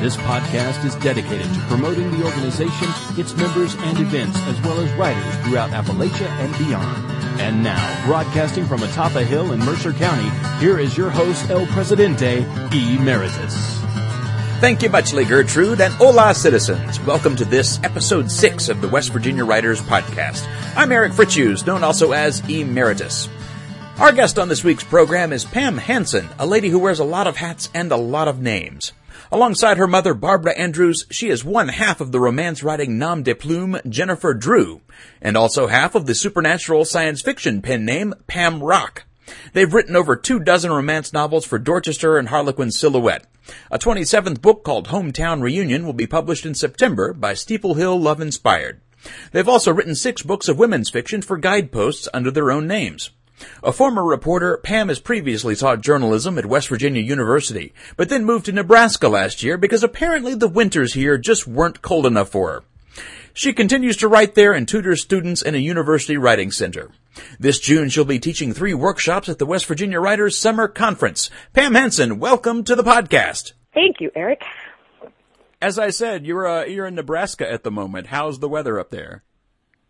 This podcast is dedicated to promoting the organization, its members, and events, as well as writers throughout Appalachia and beyond. And now, broadcasting from atop a hill in Mercer County, here is your host, El Presidente Emeritus. Thank you muchly, Gertrude, and hola, citizens. Welcome to this episode 6 of the West Virginia Writers Podcast. I'm Eric Fritschus, known also as Emeritus. Our guest on this week's program is Pam Hansen, a lady who wears a lot of hats and a lot of names. Alongside her mother, Barbara Andrews, she is one half of the romance-writing nom de plume, Jennifer Drew, and also half of the supernatural science fiction pen name, Pam Rock. They've written over 24 romance novels for Dorchester and Harlequin Silhouette. A 27th book called Hometown Reunion will be published in September by Steeple Hill Love Inspired. They've also written 6 books of women's fiction for Guideposts under their own names. A former reporter, Pam has previously taught journalism at West Virginia University, but then moved to Nebraska last year because apparently the winters here just weren't cold enough for her. She continues to write there and tutor students in a university writing center. This June, she'll be teaching 3 workshops at the West Virginia Writers Summer Conference. Pam Hansen, welcome to the podcast. Thank you, Eric. As I said, you're in Nebraska at the moment. How's the weather up there?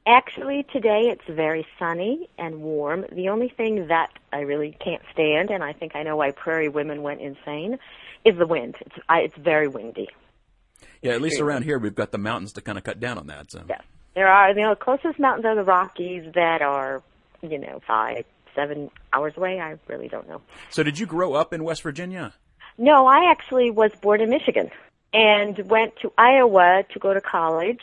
Actually, today it's very sunny and warm. The only thing that I really can't stand, and I think I know why prairie women went insane, is the wind. It's very windy. Yeah, at least around here we've got the mountains to kind of cut down on that. So. Yeah. There are, the closest mountains are the Rockies that are, 5-7 hours away. I really don't know. So did you grow up in West Virginia? No, I actually was born in Michigan. And went to Iowa to go to college,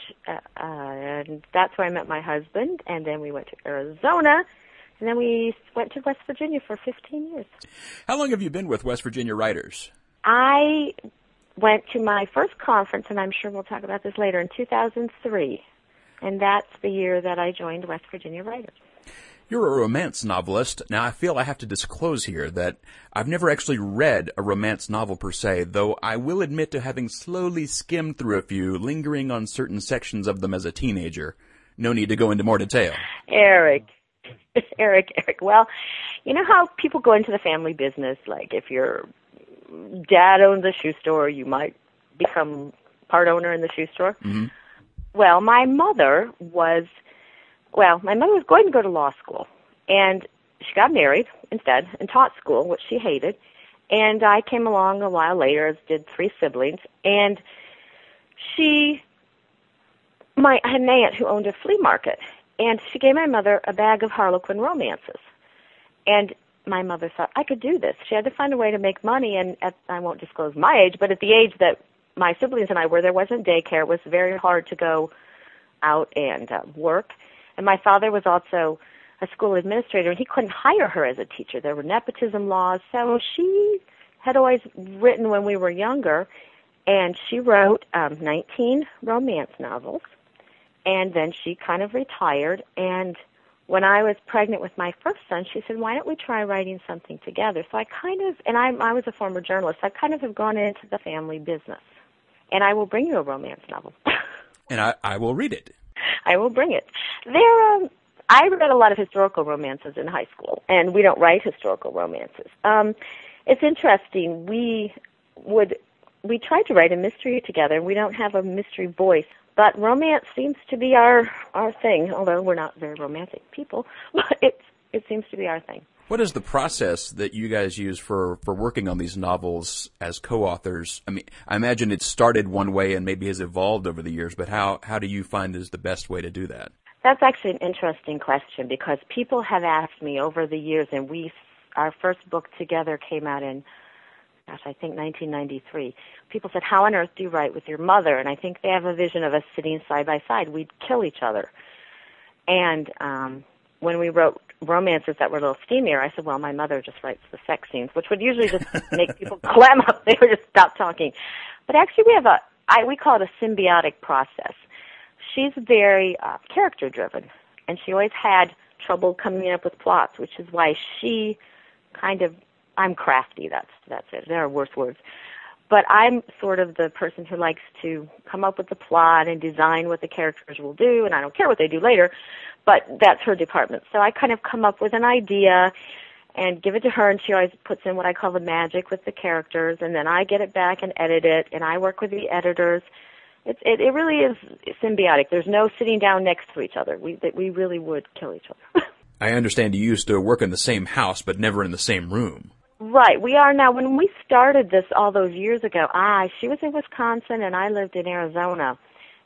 and that's where I met my husband, and then we went to Arizona, and then we went to West Virginia for 15 years. How long have you been with West Virginia Writers? I went to my first conference, and I'm sure we'll talk about this later, in 2003, and that's the year that I joined West Virginia Writers. You're a romance novelist. Now, I feel I have to disclose here that I've never actually read a romance novel per se, though I will admit to having slowly skimmed through a few, lingering on certain sections of them as a teenager. No need to go into more detail. Eric. Well, you know how people go into the family business? Like, if your dad owns a shoe store, you might become part owner in the shoe store. Mm-hmm. Well, my mother was going to go to law school, and she got married instead and taught school, which she hated, and I came along a while later, as did 3 siblings, and I had an aunt who owned a flea market, and she gave my mother a bag of Harlequin romances, and my mother thought, I could do this. She had to find a way to make money, and I won't disclose my age, but at the age that my siblings and I were, there wasn't daycare. It was very hard to go out and work. And my father was also a school administrator, and he couldn't hire her as a teacher. There were nepotism laws. So she had always written when we were younger, and she wrote 19 romance novels, and then she kind of retired. And when I was pregnant with my first son, she said, why don't we try writing something together? So I kind of, and I was a former journalist, I kind of have gone into the family business. And I will bring you a romance novel. And I will read it. I will bring it. I read a lot of historical romances in high school, and we don't write historical romances. It's interesting. We tried to write a mystery together, and we don't have a mystery voice, but romance seems to be our thing, although we're not very romantic people, but it seems to be our thing. What is the process that you guys use for working on these novels as co-authors? I mean, I imagine it started one way and maybe has evolved over the years, but how do you find is the best way to do that? That's actually an interesting question because people have asked me over the years, and our first book together came out in, I think 1993. People said, how on earth do you write with your mother? And I think they have a vision of us sitting side by side. We'd kill each other. And when we wrote romances that were a little steamier, I said, well, my mother just writes the sex scenes, which would usually just make people clam up. They would just stop talking. But actually we have we call it a symbiotic process. She's very character-driven, and she always had trouble coming up with plots, which is why she kind of, I'm crafty, that's it. There are worse words. But I'm sort of the person who likes to come up with the plot and design what the characters will do, and I don't care what they do later, but that's her department. So I kind of come up with an idea and give it to her, and she always puts in what I call the magic with the characters, and then I get it back and edit it, and I work with the editors. It really is symbiotic. There's no sitting down next to each other. We really would kill each other. I understand you used to work in the same house, but never in the same room. Right, we are now. When we started this all those years ago, she was in Wisconsin and I lived in Arizona.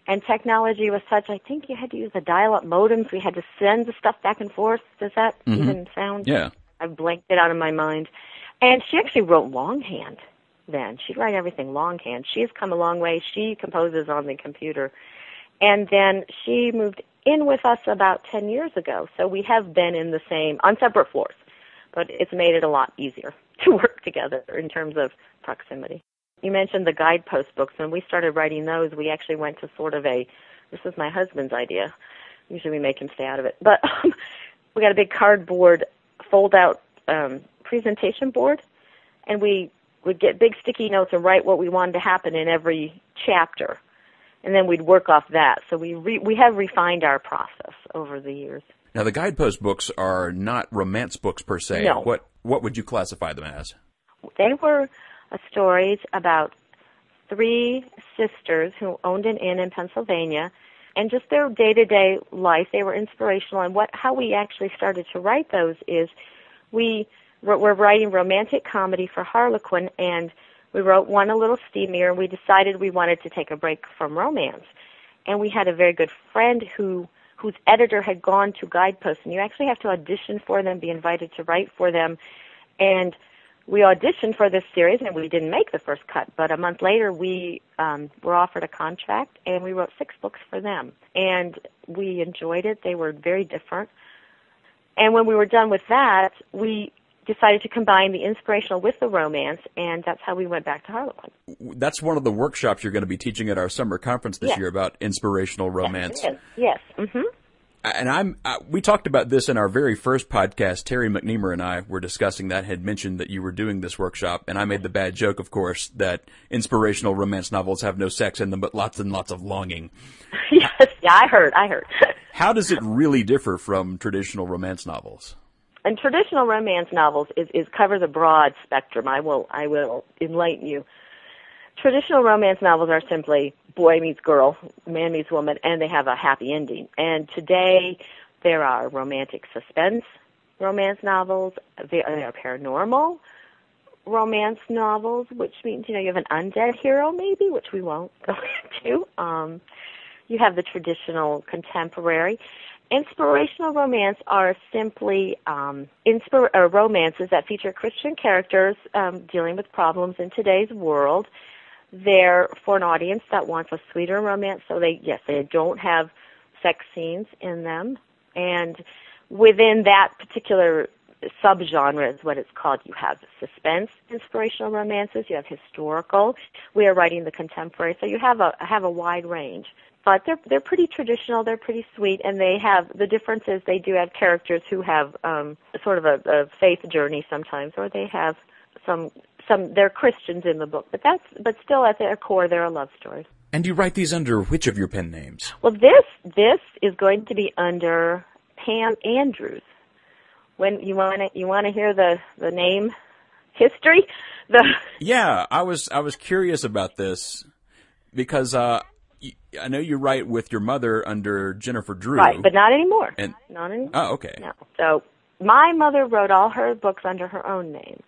And technology was such, I think you had to use the dial-up modems. We had to send the stuff back and forth. Does that even sound? Yeah. I've blanked it out of my mind. And she actually wrote longhand then. She'd write everything longhand. She's come a long way. She composes on the computer. And then she moved in with us about 10 years ago. So we have been in the same, on separate floors. But it's made it a lot easier to work together in terms of proximity. You mentioned the Guidepost books. When we started writing those, we actually went to sort of a, this was my husband's idea. Usually we make him stay out of it. But we got a big cardboard fold-out presentation board, and we would get big sticky notes and write what we wanted to happen in every chapter, and then we'd work off that. So we have refined our process over the years. Now, the Guidepost books are not romance books per se. No. What would you classify them as? They were stories about three sisters who owned an inn in Pennsylvania, and just their day-to-day life. They were inspirational, and how we actually started to write those is we're writing romantic comedy for Harlequin, and we wrote one a little steamier, and we decided we wanted to take a break from romance. And we had a very good friend whose editor had gone to Guideposts, and you actually have to audition for them, be invited to write for them. And we auditioned for this series, and we didn't make the first cut, but a month later we were offered a contract, and we wrote 6 books for them. And we enjoyed it. They were very different. And when we were done with that, we decided to combine the inspirational with the romance, and that's how we went back to Harlequin. That's one of the workshops you're going to be teaching at our summer conference this year about inspirational romance. Yes, it is. Yes. Mm-hmm. And we talked about this in our very first podcast. Terry McNeamer and I were discussing that, had mentioned that you were doing this workshop, and I made the bad joke, of course, that inspirational romance novels have no sex in them, but lots and lots of longing. Yes, I heard. How does it really differ from traditional romance novels? And traditional romance novels covers a broad spectrum. I will enlighten you. Traditional romance novels are simply boy meets girl, man meets woman, and they have a happy ending. And today there are romantic suspense romance novels. There are paranormal romance novels, which means, you have an undead hero maybe, which we won't go into. You have the traditional contemporary. Inspirational romance are simply romances that feature Christian characters dealing with problems in today's world. They're for an audience that wants a sweeter romance, so they don't have sex scenes in them. And within that particular subgenre is what it's called. You have suspense inspirational romances. You have historical. We are writing the contemporary, so you have a wide range. But they're pretty traditional, they're pretty sweet, and they have, the difference is they do have characters who have sort of a faith journey sometimes, or they have some they're Christians in the book, but still at their core they're a love story. And you write these under which of your pen names? Well, this is going to be under Pam Andrews. When you wanna hear the name history? Yeah, I was curious about this because I know you write with your mother under Jennifer Drew. Right, but not anymore. Not anymore. Oh, okay. No. So my mother wrote all her books under her own name.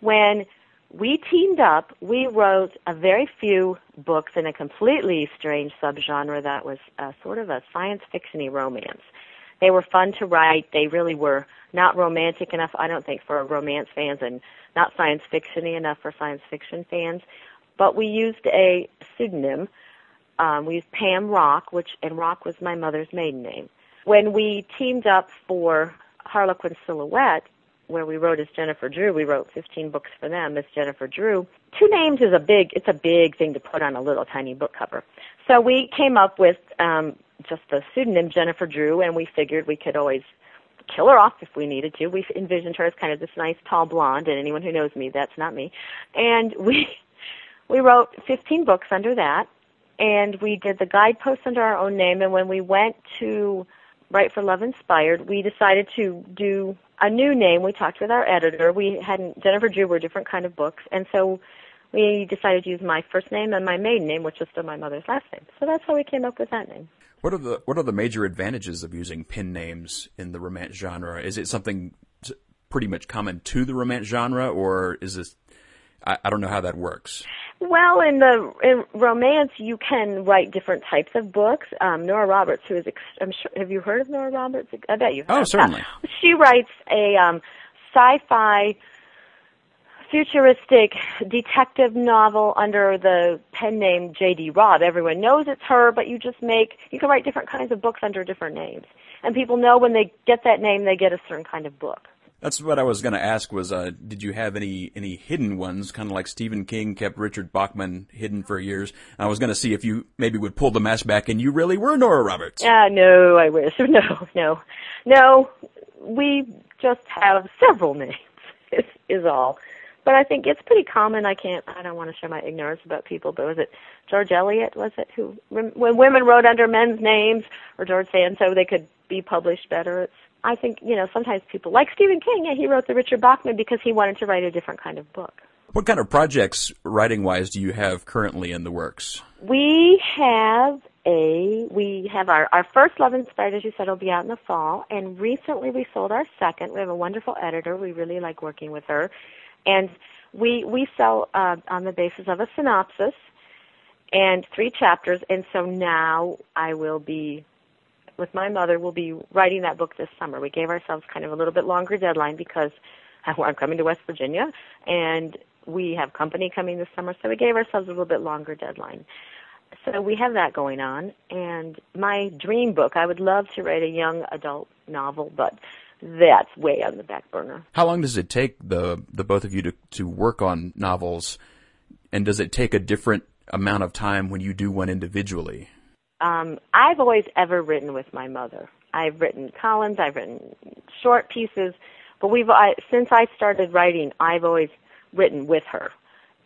When we teamed up, we wrote a very few books in a completely strange subgenre that was sort of a science fiction-y romance. They were fun to write. They really were not romantic enough, I don't think, for romance fans, and not science fiction-y enough for science fiction fans. But we used a pseudonym. We used Pam Rock, and Rock was my mother's maiden name. When we teamed up for Harlequin Silhouette, where we wrote as Jennifer Drew, we wrote 15 books for them as Jennifer Drew. 2 names is it's a big thing to put on a little tiny book cover. So we came up with just the pseudonym Jennifer Drew, and we figured we could always kill her off if we needed to. We envisioned her as kind of this nice tall blonde, and anyone who knows me, that's not me. And we wrote 15 books under that, and we did the Guideposts under our own name. And when we went to Write for Love Inspired, we decided to do a new name. We talked with our editor. We hadn't, Jennifer Drew were different kind of books, and so we decided to use my first name and my maiden name, which was still my mother's last name. So that's how we came up with that name. What are the major advantages of using pen names in the romance genre? Is it something pretty much common to the romance genre, or is this, I don't know how that works. Well, in romance, you can write different types of books. Nora Roberts, who is, I'm sure, have you heard of Nora Roberts? I bet you have. Oh, certainly. She writes a sci-fi, futuristic detective novel under the pen name J.D. Robb. Everyone knows it's her, but you can write different kinds of books under different names. And people know when they get that name, they get a certain kind of book. That's what I was going to ask was, did you have any hidden ones, kind of like Stephen King kept Richard Bachman hidden for years? I was going to see if you maybe would pull the mask back and you really were Nora Roberts. No, I wish. No. We just have several names is all. But I think it's pretty common. I don't want to show my ignorance about people, but was it George Eliot, who, when women wrote under men's names, or George Sand, so they could be published better? I think, sometimes people, like Stephen King, he wrote the Richard Bachman because he wanted to write a different kind of book. What kind of projects, writing-wise, do you have currently in the works? We have our first Love Inspired, as you said, will be out in the fall, and recently we sold our second. We have a wonderful editor. We really like working with her. And we sell on the basis of a synopsis and 3 chapters, and so now I will be, with my mother, we'll be writing that book this summer. We gave ourselves kind of a little bit longer deadline because I'm coming to West Virginia, and we have company coming this summer, so we gave ourselves a little bit longer deadline. So we have that going on, and my dream book, I would love to write a young adult novel, but that's way on the back burner. How long does it take the both of you to work on novels, and does it take a different amount of time when you do one individually? I've always ever written with my mother. I've written columns, I've written short pieces, but since I started writing, I've always written with her.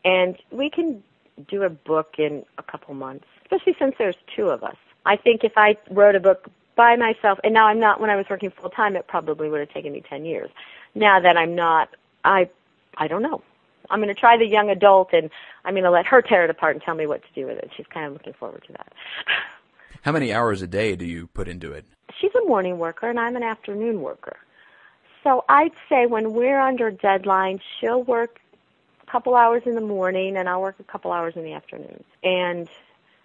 And we can do a book in a couple months, especially since there's 2 of us. I think if I wrote a book by myself, and now I'm not, when I was working full-time, it probably would have taken me 10 years. Now that I'm not, I don't know. I'm going to try the young adult, and I'm going to let her tear it apart and tell me what to do with it. She's kind of looking forward to that. How many hours a day do you put into it? She's a morning worker, and I'm an afternoon worker. So I'd say when we're under deadline, she'll work a couple hours in the morning, and I'll work a couple hours in the afternoon. And,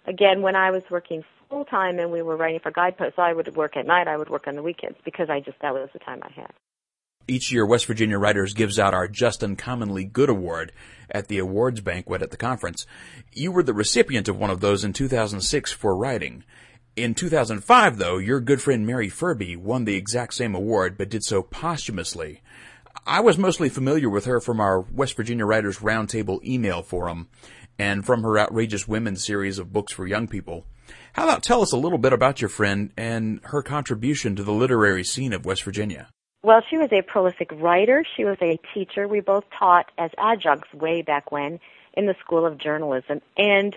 again, when I was working full-time and we were writing for Guideposts, I would work at night, I would work on the weekends, because that was the time I had. Each year, West Virginia Writers gives out our Just Uncommonly Good Award at the awards banquet at the conference. You were the recipient of one of those in 2006 for writing. In 2005, though, your good friend Mary Furby won the exact same award, but did so posthumously. I was mostly familiar with her from our West Virginia Writers Roundtable email forum and from her Outrageous Women series of books for young people. How about tell us a little bit about your friend and her contribution to the literary scene of West Virginia? Well, she was a prolific writer. She was a teacher. We both taught as adjuncts way back when in the School of Journalism. And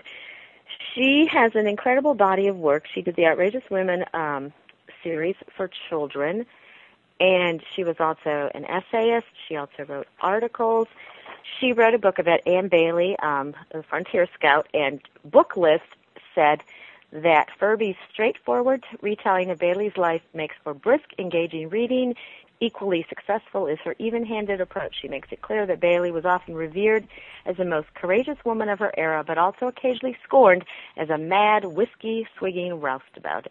she has an incredible body of work. She did the Outrageous Women series for children. And she was also an essayist. She also wrote articles. She wrote a book about Anne Bailey, the Frontier Scout, and Booklist said that Furby's straightforward retelling of Bailey's life makes for brisk, engaging reading. Equally successful is her even-handed approach. She makes it clear that Bailey was often revered as the most courageous woman of her era, but also occasionally scorned as a mad, whiskey-swigging roustabout.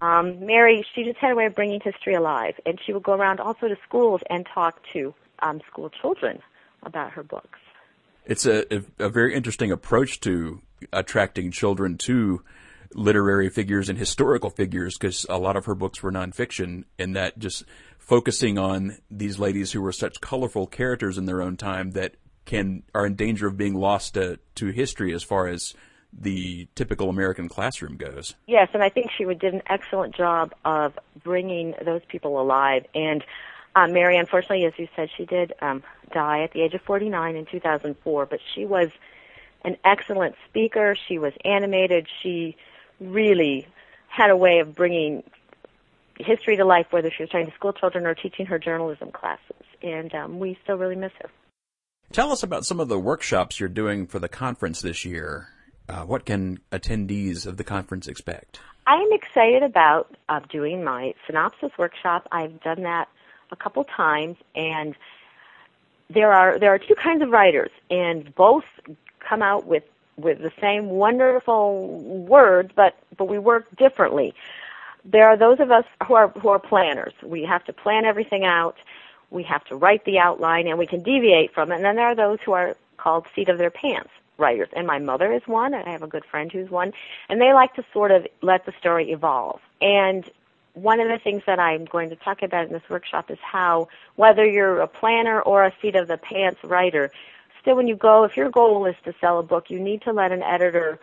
Mary, she just had a way of bringing history alive, and she would go around also to schools and talk to school children about her books. It's a very interesting approach to attracting children to literary figures and historical figures, because a lot of her books were nonfiction, and that just focusing on these ladies who were such colorful characters in their own time that are in danger of being lost to history as far as the typical American classroom goes. Yes, and I think she did an excellent job of bringing those people alive. And Mary, unfortunately, as you said, she did die at the age of 49 in 2004, but she was an excellent speaker. She was animated. She really had a way of bringing history to life, whether she was talking to school children or teaching her journalism classes. And we still really miss her. Tell us about some of the workshops you're doing for the conference this year. What can attendees of the conference expect? I am excited about doing my synopsis workshop. I've done that a couple times, and there are two kinds of writers, and both come out with the same wonderful words, but we work differently. There are those of us who are planners. We have to plan everything out. We have to write the outline, and we can deviate from it. And then there are those who are called seat of their pants writers. And my mother is one, and I have a good friend who's one. And they like to sort of let the story evolve. And one of the things that I'm going to talk about in this workshop is how, whether you're a planner or a seat of the pants writer, still when you go, if your goal is to sell a book, you need to let an editor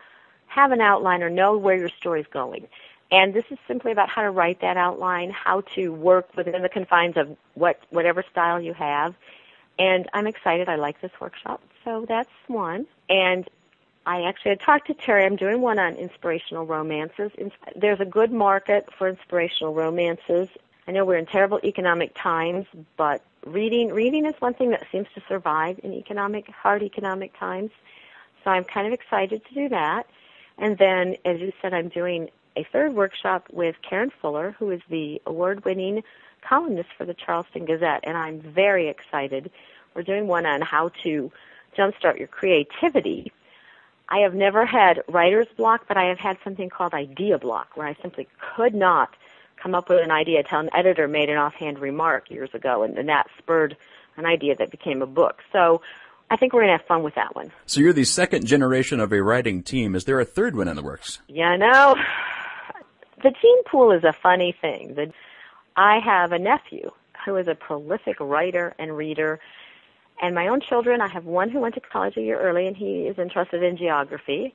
have an outline or know where your story's going. And this is simply about how to write that outline, how to work within the confines of whatever style you have. And I'm excited. I like this workshop. So that's one. And I actually had talked to Terry. I'm doing one on inspirational romances. There's a good market for inspirational romances. I know we're in terrible economic times, but reading is one thing that seems to survive in hard economic times. So I'm kind of excited to do that. And then, as you said, I'm doing a third workshop with Karen Fuller, who is the award-winning columnist for the Charleston Gazette, and I'm very excited. We're doing one on how to jumpstart your creativity. I have never had writer's block, but I have had something called idea block, where I simply could not come up with an idea until an editor made an offhand remark years ago, and that spurred an idea that became a book. So I think we're going to have fun with that one. So you're the second generation of a writing team. Is there a third one in the works? Yeah, no. The gene pool is a funny thing. I have a nephew who is a prolific writer and reader, and my own children, I have one who went to college a year early, and he is interested in geography.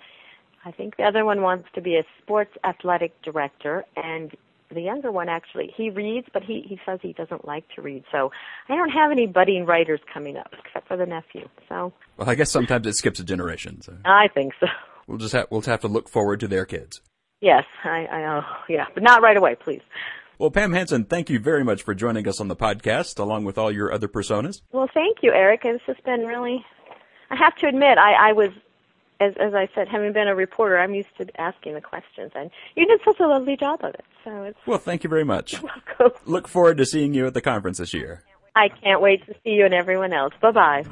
I think the other one wants to be a sports athletic director, and the younger one actually, he reads, but he says he doesn't like to read. So I don't have any budding writers coming up, except for the nephew. So well, I guess sometimes it skips a generation. So. I think so. We'll have to look forward to their kids. Yes, I know. Yeah, but not right away, please. Well, Pam Hansen, thank you very much for joining us on the podcast, along with all your other personas. Well, thank you, Eric. It's just been really, I have to admit, I was, as I said, having been a reporter, I'm used to asking the questions, and you did such a lovely job of it. So it's. Well, thank you very much. You're welcome. Look forward to seeing you at the conference this year. I can't wait to see you and everyone else. Bye-bye.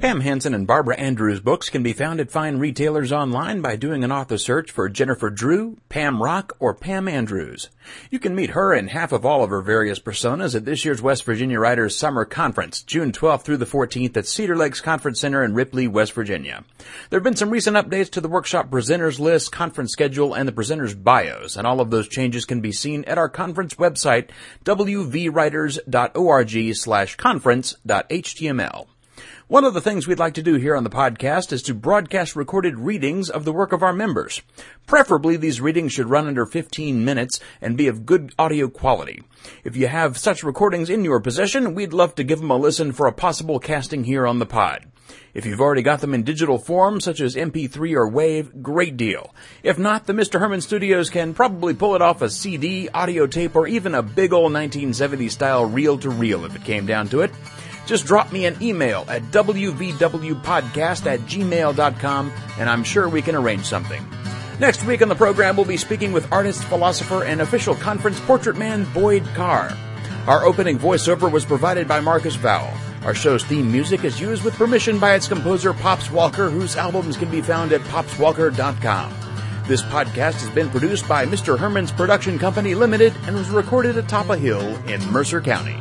Pam Hansen and Barbara Andrews' books can be found at fine retailers online by doing an author search for Jennifer Drew, Pam Rock, or Pam Andrews. You can meet her and half of all of her various personas at this year's West Virginia Writers Summer Conference, June 12th through the 14th at Cedar Lakes Conference Center in Ripley, West Virginia. There have been some recent updates to the workshop presenters list, conference schedule, and the presenters' bios, and all of those changes can be seen at our conference website, wvwriters.org/conference.html. One of the things we'd like to do here on the podcast is to broadcast recorded readings of the work of our members. Preferably, these readings should run under 15 minutes and be of good audio quality. If you have such recordings in your possession, we'd love to give them a listen for a possible casting here on the pod. If you've already got them in digital form, such as MP3 or WAV, great deal. If not, the Mr. Herman Studios can probably pull it off a CD, audio tape, or even a big old 1970s-style reel-to-reel if it came down to it. Just drop me an email at wvwpodcast@gmail.com, and I'm sure we can arrange something. Next week on the program, we'll be speaking with artist, philosopher, and official conference portrait man Boyd Carr. Our opening voiceover was provided by Marcus Bowell. Our show's theme music is used with permission by its composer Pops Walker, whose albums can be found at popswalker.com. This podcast has been produced by Mr. Herman's Production Company Limited and was recorded at Top of Hill in Mercer County.